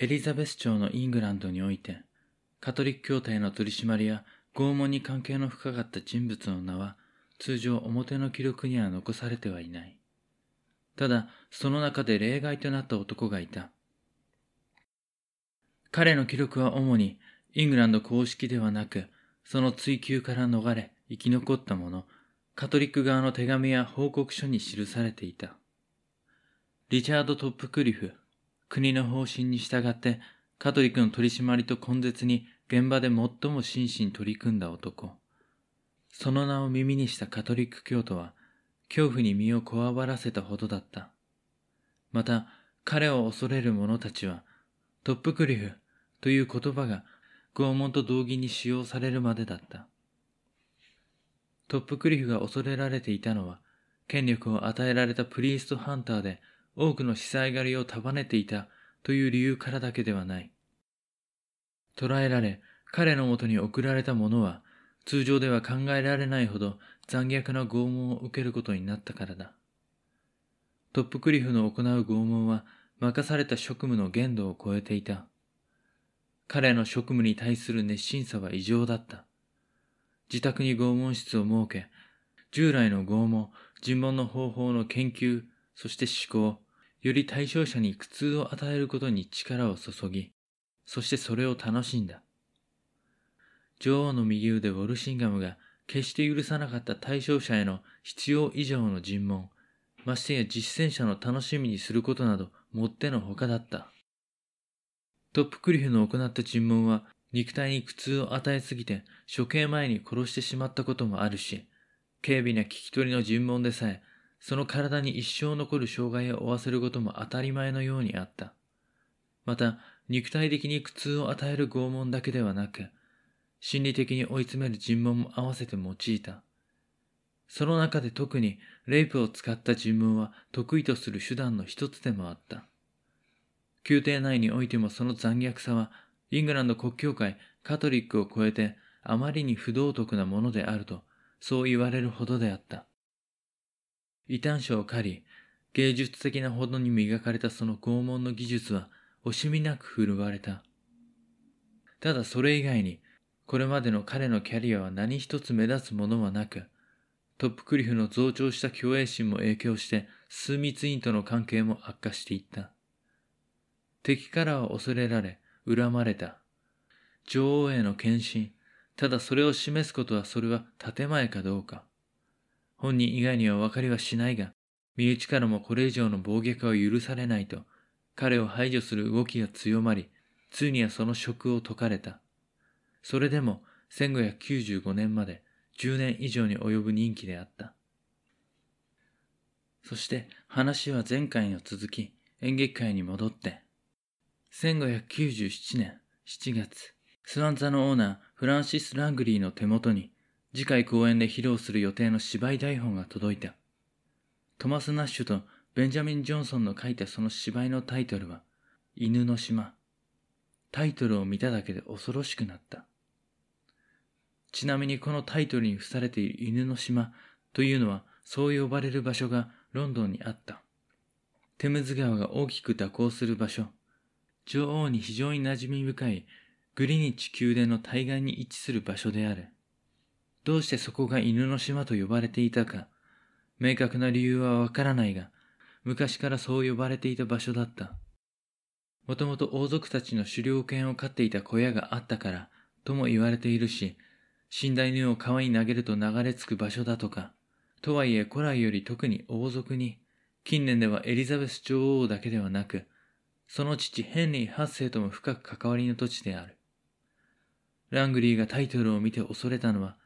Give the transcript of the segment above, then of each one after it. エリザベス朝のイングランドにおいて、カトリック教会の取り締まりや拷問に関係の深かった人物の名は、通常表の記録には残されてはいない。ただ、その中で例外となった男がいた。彼の記録は主に、イングランド公式ではなく、その追及から逃れ、生き残った者、カトリック側の手紙や報告書に記されていた。リチャード・トップクリフ、国の方針に従って、カトリックの取り締まりと根絶に現場で最も真摯に取り組んだ男。その名を耳にしたカトリック教徒は、恐怖に身をこわばらせたほどだった。また、彼を恐れる者たちは、トップクリフという言葉が拷問と同義に使用されるまでだった。トップクリフが恐れられていたのは、権力を与えられたプリーストハンターで多くの司祭狩りを束ねていたという理由からだけではない。捕らえられ、彼のもとに送られた者は、通常では考えられないほど残虐な拷問を受けることになったからだ。トップクリフの行う拷問は任された職務の限度を超えていた。彼の職務に対する熱心さは異常だった。自宅に拷問室を設け、従来の拷問、尋問の方法の研究、そして思考、より対象者に苦痛を与えることに力を注ぎ、そしてそれを楽しんだ。女王の右腕ウォルシンガムが決して許さなかった対象者への必要以上の尋問、ましてや実践者の楽しみにすることなどもってのほかだった。トップクリフの行った尋問は肉体に苦痛を与えすぎて処刑前に殺してしまったこともあるし、軽微な聞き取りの尋問でさえ、その体に一生残る障害を負わせることも当たり前のようにあった。また、肉体的に苦痛を与える拷問だけではなく、心理的に追い詰める尋問も合わせて用いた。その中で特にレイプを使った尋問は得意とする手段の一つでもあった。宮廷内においてもその残虐さは、イングランド国教会カトリックを超えてあまりに不道徳なものであると、そう言われるほどであった。異端者を狩り、芸術的なほどに磨かれたその拷問の技術は惜しみなく振るわれた。ただそれ以外に、これまでの彼のキャリアは何一つ目立つものはなく、トップクリフの増長した虚栄心も影響して、枢密院との関係も悪化していった。敵からは恐れられ、恨まれた。女王への献身、ただそれを示すことはそれは建前かどうか。本人以外には分かりはしないが、身内からもこれ以上の暴虐は許されないと、彼を排除する動きが強まり、ついにはその職を解かれた。それでも1595年まで10年以上に及ぶ任期であった。そして話は前回の続き、演劇界に戻って、1597年7月、スワン座のオーナーフランシス・ラングリーの手元に、次回公演で披露する予定の芝居台本が届いた。トマス・ナッシュとベンジャミン・ジョンソンの書いたその芝居のタイトルは、犬の島。タイトルを見ただけで恐ろしくなった。ちなみにこのタイトルに付されている犬の島というのは、そう呼ばれる場所がロンドンにあった。テムズ川が大きく蛇行する場所。女王に非常に馴染み深いグリニッチ宮殿の対岸に位置する場所である。どうしてそこが犬の島と呼ばれていたか、明確な理由はわからないが、昔からそう呼ばれていた場所だった。もともと王族たちの狩猟犬を飼っていた小屋があったから、とも言われているし、死んだ犬を川に投げると流れ着く場所だとか、とはいえ古来より特に王族に、近年ではエリザベス女王だけではなく、その父ヘンリー8世とも深く関わりの土地である。ラングリーがタイトルを見て恐れたのは、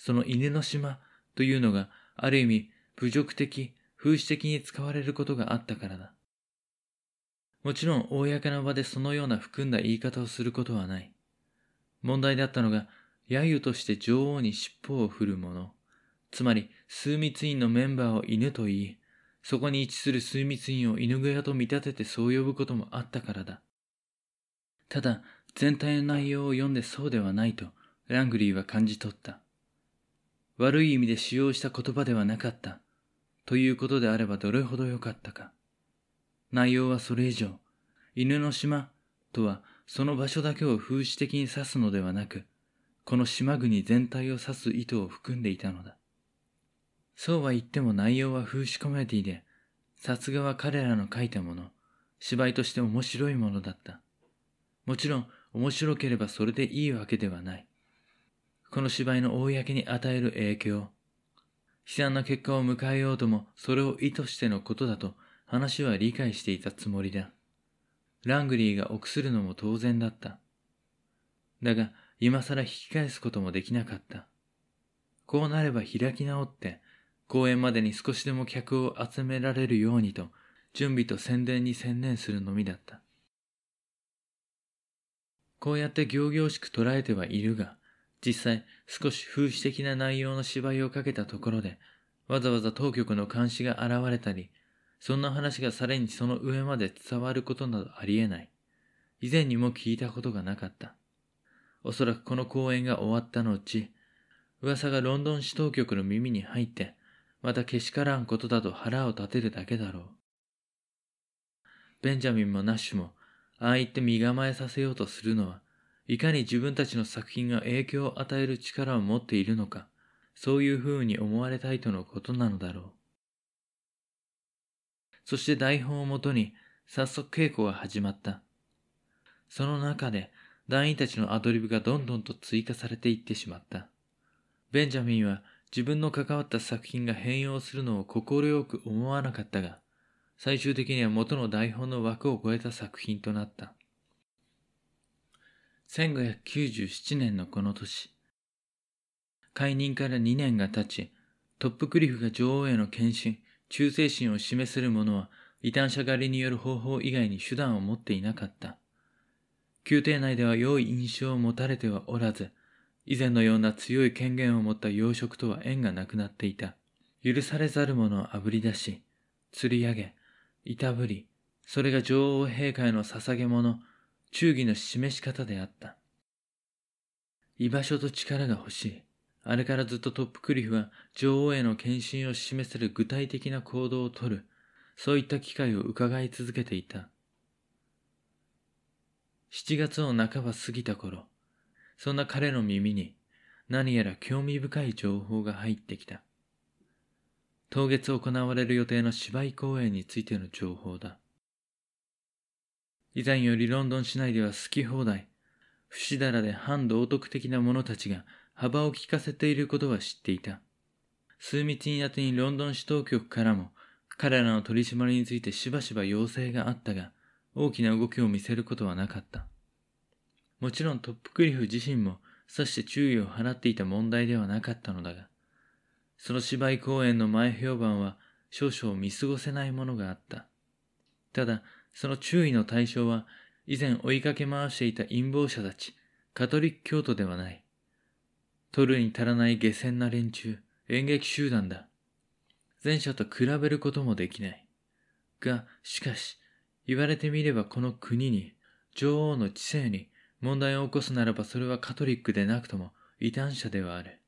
その犬の島というのがある意味侮辱的、風刺的に使われることがあったからだ。もちろん公の場でそのような含んだ言い方をすることはない。問題だったのが、揶揄として女王に尻尾を振る者、つまり枢密院のメンバーを犬と言い、そこに位置する枢密院を犬小屋と見立ててそう呼ぶこともあったからだ。ただ、全体の内容を読んでそうではないと、ラングリーは感じ取った。悪い意味で使用した言葉ではなかった、ということであればどれほど良かったか。内容はそれ以上、犬の島とはその場所だけを風刺的に指すのではなく、この島国全体を指す意図を含んでいたのだ。そうは言っても内容は風刺コメディで、さすがは彼らの書いたもの、芝居として面白いものだった。もちろん面白ければそれでいいわけではない。この芝居の公に与える影響、悲惨な結果を迎えようともそれを意図してのことだと話は理解していたつもりだ。ラングリーが臆するのも当然だった。だが今更引き返すこともできなかった。こうなれば開き直って、公演までに少しでも客を集められるようにと、準備と宣伝に専念するのみだった。こうやって仰々しく捉えてはいるが、実際少し風刺的な内容の芝居をかけたところで、わざわざ当局の監視が現れたり、そんな話がさらにその上まで伝わることなどありえない。以前にも聞いたことがなかった。おそらくこの公演が終わった後、噂がロンドン市当局の耳に入って、またけしからんことだと腹を立てるだけだろう。ベンジャミンもナッシュも、ああ言って身構えさせようとするのは、いかに自分たちの作品が影響を与える力を持っているのか、そういう風に思われたいとのことなのだろう。そして台本をもとに、早速稽古が始まった。その中で、団員たちのアドリブがどんどんと追加されていってしまった。ベンジャミンは自分の関わった作品が変容するのを快く思わなかったが、最終的には元の台本の枠を超えた作品となった。1597年のこの年、解任から2年が経ち、トップクリフが女王への献身、忠誠心を示せる者は、異端者狩りによる方法以外に手段を持っていなかった。宮廷内では良い印象を持たれてはおらず、以前のような強い権限を持った要職とは縁がなくなっていた。許されざる者を炙り出し、吊り上げ、いたぶり、それが女王陛下への捧げ物、忠義の示し方であった。居場所と力が欲しい。あれからずっとトップクリフは女王への献身を示せる具体的な行動をとる、そういった機会を伺い続けていた。7月を半ば過ぎた頃、そんな彼の耳に何やら興味深い情報が入ってきた。当月行われる予定の芝居公演についての情報だ。以前よりロンドン市内では好き放題、不死だらで反道徳的な者たちが幅を利かせていることは知っていた。枢密院宛てにロンドン市当局からも彼らの取り締まりについてしばしば要請があったが、大きな動きを見せることはなかった。もちろんトップクリフ自身もさして注意を払っていた問題ではなかったのだが、その芝居公演の前評判は少々見過ごせないものがあった。ただ、その注意の対象は以前追いかけ回していた陰謀者たち、カトリック教徒ではない。取るに足らない下賤な連中、演劇集団だ。前者と比べることもできない。が、しかし、言われてみればこの国に、女王の治世に問題を起こすならばそれはカトリックでなくとも異端者ではある。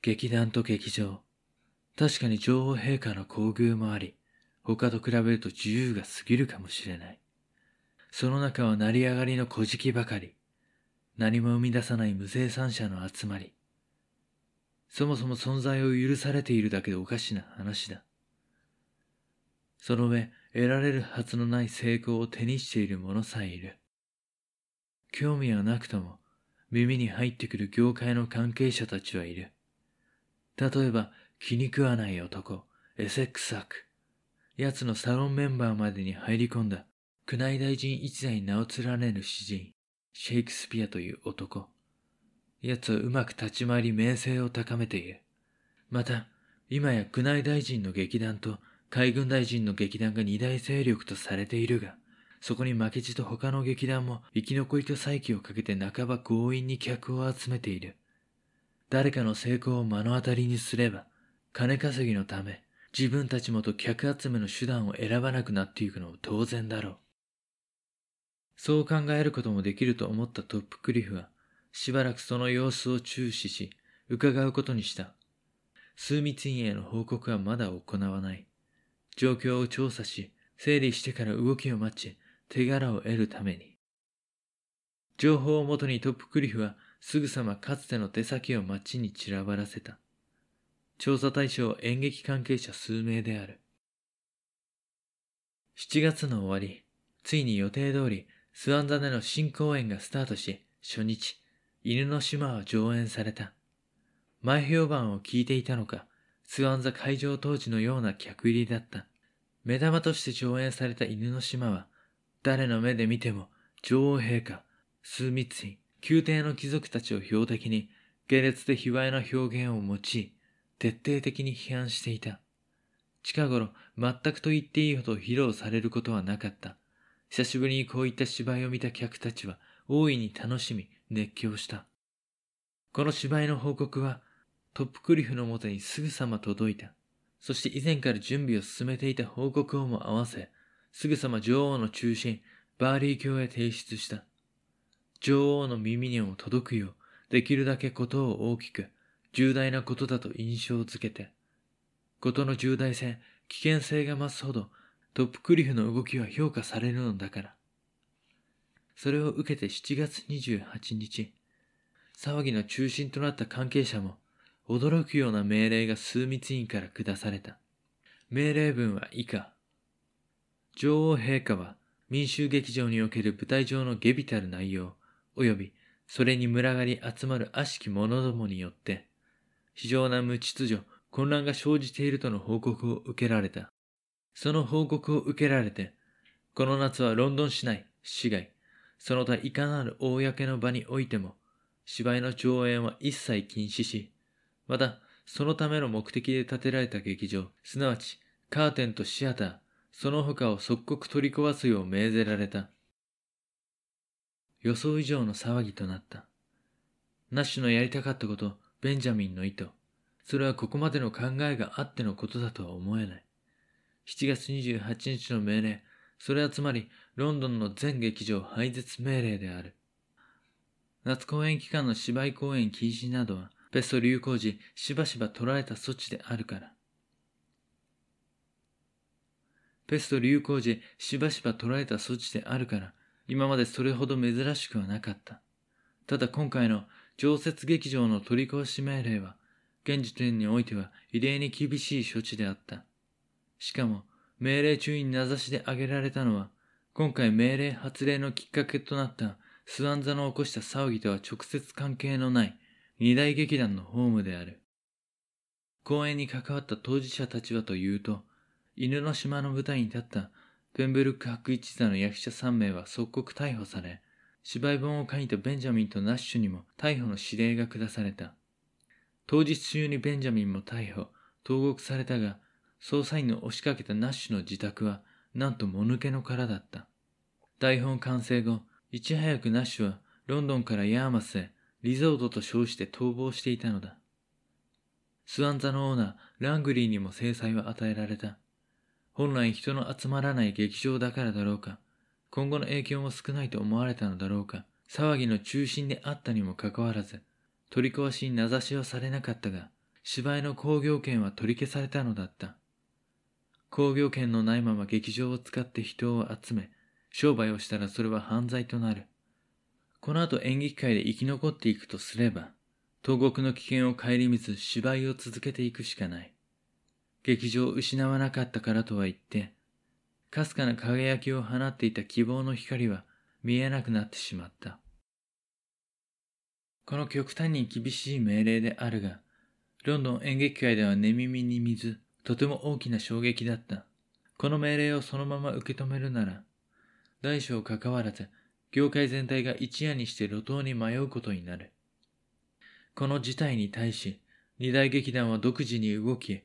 劇団と劇場。確かに女王陛下の厚遇もあり、他と比べると自由が過ぎるかもしれない。その中は成り上がりの小敷ばかり。何も生み出さない無生産者の集まり。そもそも存在を許されているだけでおかしな話だ。その上、得られるはずのない成功を手にしている者さえいる。興味はなくとも、耳に入ってくる業界の関係者たちはいる。例えば、気に食わない男、エセックス博。奴のサロンメンバーまでに入り込んだ、宮内大臣一座に名を連ねる詩人、シェイクスピアという男。奴はうまく立ち回り名声を高めている。また、今や宮内大臣の劇団と海軍大臣の劇団が二大勢力とされているが、そこに負けじと他の劇団も生き残りと再起をかけて半ば強引に客を集めている。誰かの成功を目の当たりにすれば、金稼ぎのため、自分たちもと客集めの手段を選ばなくなっていくのも当然だろう。そう考えることもできると思ったトップクリフは、しばらくその様子を注視し、伺うことにした。枢密院への報告はまだ行わない。状況を調査し、整理してから動きを待ち、手柄を得るために。情報をもとにトップクリフはすぐさまかつての手先を街に散らばらせた。調査対象演劇関係者数名である。7月の終わり、ついに予定通りスワンダネの新公演がスタートし、初日、犬の島は上演された。前評判を聞いていたのか、スワン座開場当時のような客入りだった。目玉として上演された犬の島は、誰の目で見ても女王陛下、枢密院、宮廷の貴族たちを標的に、下劣で卑猥な表現を用い、徹底的に批判していた。近頃、全くと言っていいほど披露されることはなかった。久しぶりにこういった芝居を見た客たちは、大いに楽しみ、熱狂した。この芝居の報告は、トップクリフのもとにすぐさま届いた。そして以前から準備を進めていた報告をも合わせ、すぐさま女王の中心、バーリー卿へ提出した。女王の耳にも届くよう、できるだけ事を大きく、重大なことだと印象づけて。事の重大性、危険性が増すほど、トップクリフの動きは評価されるのだから。それを受けて7月28日、騒ぎの中心となった関係者も、驚くような命令が枢密院から下された。命令文は以下。女王陛下は民衆劇場における舞台上の下卑たる内容、およびそれに群がり集まる悪しき者どもによって、非常な無秩序、混乱が生じているとの報告を受けられた。その報告を受けられて、この夏はロンドン市内、市外、その他いかなる公の場においても、芝居の上演は一切禁止し、また、そのための目的で建てられた劇場、すなわちカーテンとシアター、その他を即刻取り壊すよう命ぜられた。予想以上の騒ぎとなった。ナッシュのやりたかったこと、ベンジャミンの意図、それはここまでの考えがあってのことだとは思えない。7月28日の命令、それはつまりロンドンの全劇場廃絶命令である。夏公演期間の芝居公演禁止などは、ペスト流行時、しばしば取られた措置であるから。今までそれほど珍しくはなかった。ただ今回の常設劇場の取り壊し命令は、現時点においては異例に厳しい処置であった。しかも、命令中に名指しで挙げられたのは、今回命令発令のきっかけとなったスワン座の起こした騒ぎとは直接関係のない、二大劇団のホームである。公演に関わった当事者たちはというと、犬の島の舞台に立ったペンブルック白一座の役者3名は即刻逮捕され、芝居本を書いたベンジャミンとナッシュにも逮捕の指令が下された。当日中にベンジャミンも逮捕、投獄されたが、捜査員の押しかけたナッシュの自宅は、なんともぬけの殻だった。台本完成後、いち早くナッシュはロンドンからヤーマスへ、リゾートと称して逃亡していたのだ。スワン座のオーナー、ラングリーにも制裁は与えられた。本来人の集まらない劇場だからだろうか、今後の影響も少ないと思われたのだろうか、騒ぎの中心であったにもかかわらず、取り壊しに名指しはされなかったが、芝居の興行権は取り消されたのだった。興行権のないまま劇場を使って人を集め、商売をしたらそれは犯罪となる。この後演劇界で生き残っていくとすれば、投獄の危険を顧みず芝居を続けていくしかない。劇場を失わなかったからとは言って、かすかな輝きを放っていた希望の光は見えなくなってしまった。この極端に厳しい命令であるが、ロンドン演劇界では寝耳に水、とても大きな衝撃だった。この命令をそのまま受け止めるなら、大小かかわらず、業界全体が一夜にして路頭に迷うことになる。この事態に対し、二大劇団は独自に動き、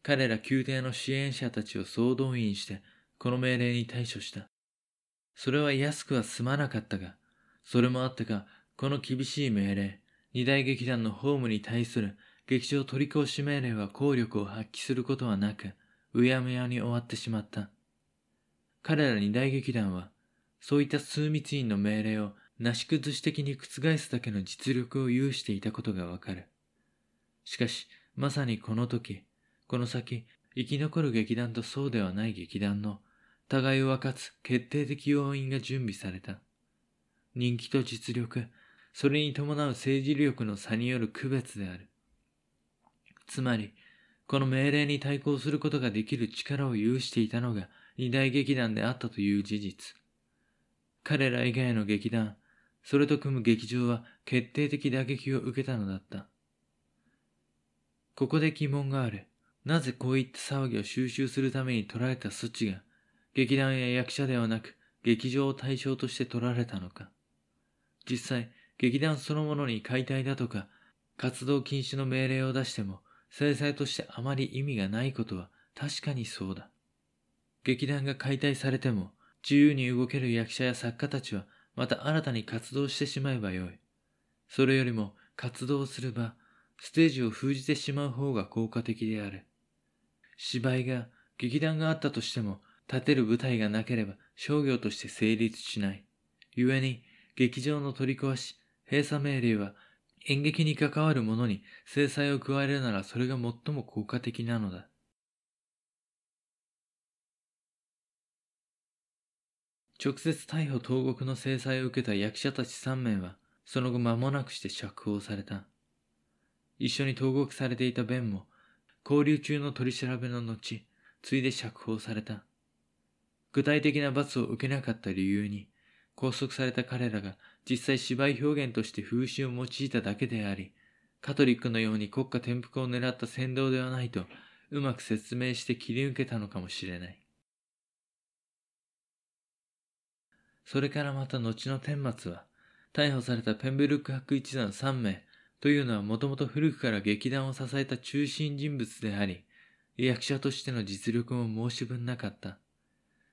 彼ら宮廷の支援者たちを総動員して、この命令に対処した。それは安くは済まなかったが、それもあったか、この厳しい命令、二大劇団のホームに対する劇場取り壊し命令は効力を発揮することはなく、うやむやに終わってしまった。彼ら二大劇団は、そういった枢密院の命令をなし崩し的に覆すだけの実力を有していたことがわかる。しかし、まさにこの時、この先、生き残る劇団とそうではない劇団の互いを分かつ決定的要因が準備された。人気と実力、それに伴う政治力の差による区別である。つまり、この命令に対抗することができる力を有していたのが二大劇団であったという事実。彼ら以外の劇団、それと組む劇場は決定的打撃を受けたのだった。ここで疑問がある。なぜこういった騒ぎを収集するために取られた措置が、劇団や役者ではなく劇場を対象として取られたのか。実際、劇団そのものに解体だとか、活動禁止の命令を出しても、制裁としてあまり意味がないことは確かにそうだ。劇団が解体されても、自由に動ける役者や作家たちは、また新たに活動してしまえばよい。それよりも、活動する場、ステージを封じてしまう方が効果的である。芝居が、劇団があったとしても、立てる舞台がなければ商業として成立しない。故に、劇場の取り壊し、閉鎖命令は、演劇に関わるものに制裁を加えるならそれが最も効果的なのだ。直接逮捕投獄の制裁を受けた役者たち3名は、その後間もなくして釈放された。一緒に投獄されていた弁も、勾留中の取り調べの後、ついで釈放された。具体的な罰を受けなかった理由に、拘束された彼らが実際芝居表現として風刺を用いただけであり、カトリックのように国家転覆を狙った扇動ではないとうまく説明して切り抜けたのかもしれない。それからまた後の顛末は、逮捕されたペンブルック伯一団3名というのはもともと古くから劇団を支えた中心人物であり、役者としての実力も申し分なかった。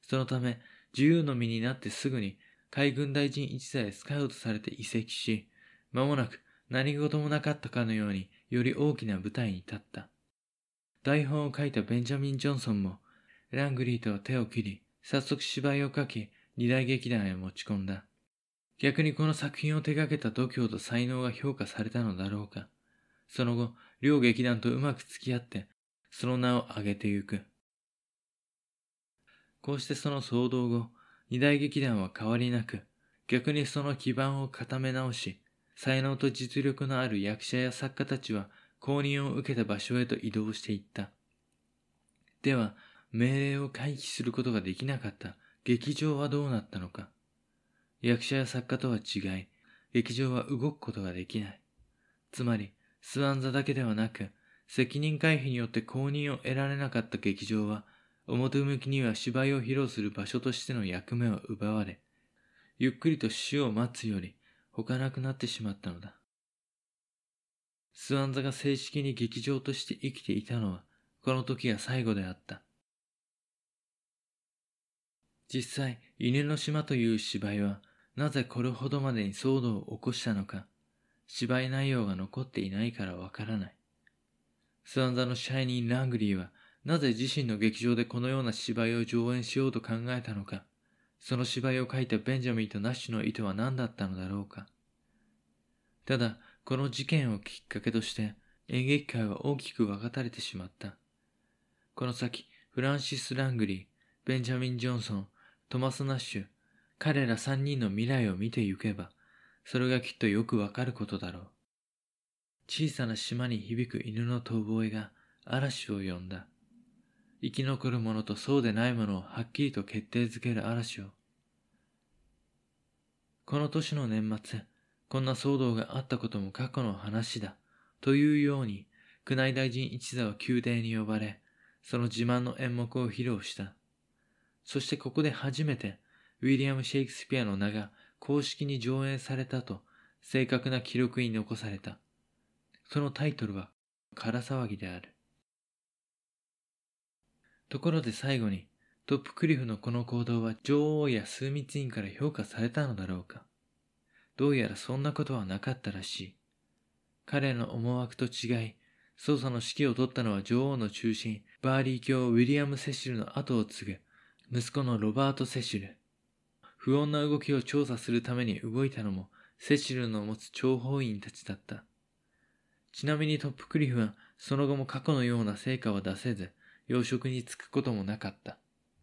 そのため、自由の身になってすぐに、海軍大臣一座へスカウトされて移籍し、間もなく何事もなかったかのようにより大きな舞台に立った。台本を書いたベンジャミン・ジョンソンも、ラングリーとは手を切り、早速芝居を書き、二大劇団へ持ち込んだ。逆にこの作品を手掛けた度胸と才能が評価されたのだろうか。その後、両劇団とうまく付き合って、その名を上げてゆく。こうしてその騒動後、二大劇団は変わりなく、逆にその基盤を固め直し、才能と実力のある役者や作家たちは公認を受けた場所へと移動していった。では、命令を回避することができなかった劇場はどうなったのか。役者や作家とは違い、劇場は動くことができない。つまり、スワン座だけではなく、責任回避によって公認を得られなかった劇場は、表向きには芝居を披露する場所としての役目は奪われ、ゆっくりと死を待つより他なくなってしまったのだ。スワン座が正式に劇場として生きていたのは、この時が最後であった。実際、犬の島という芝居は、なぜこれほどまでに騒動を起こしたのか、芝居内容が残っていないからわからない。スワン座の支配人ラングリーは、なぜ自身の劇場でこのような芝居を上演しようと考えたのか、その芝居を書いたベンジャミンとナッシュの意図は何だったのだろうか。ただ、この事件をきっかけとして、演劇界は大きく分かれてしまった。この先、フランシス・ラングリー、ベンジャミン・ジョンソン、トマス・ナッシュ、彼ら3人の未来を見てゆけば、それがきっとよく分かることだろう。小さな島に響く犬の遠吠えが嵐を呼んだ。生き残るものとそうでないものをはっきりと決定づける嵐を。この年の年末、こんな騒動があったことも過去の話だ、というように、宮内大臣一座は宮廷に呼ばれ、その自慢の演目を披露した。そしてここで初めて、ウィリアム・シェイクスピアの名が公式に上演されたと、正確な記録に残された。そのタイトルは、空騒ぎである。ところで最後に、トップクリフのこの行動は女王や枢密院から評価されたのだろうか。どうやらそんなことはなかったらしい。彼の思惑と違い、捜査の指揮を取ったのは女王の中心、バーリー卿ウィリアム・セシルの後を継ぐ、息子のロバート・セシル。不穏な動きを調査するために動いたのも、セシルの持つ諜報員たちだった。ちなみにトップクリフは、その後も過去のような成果は出せず、要職に就くこともなかった。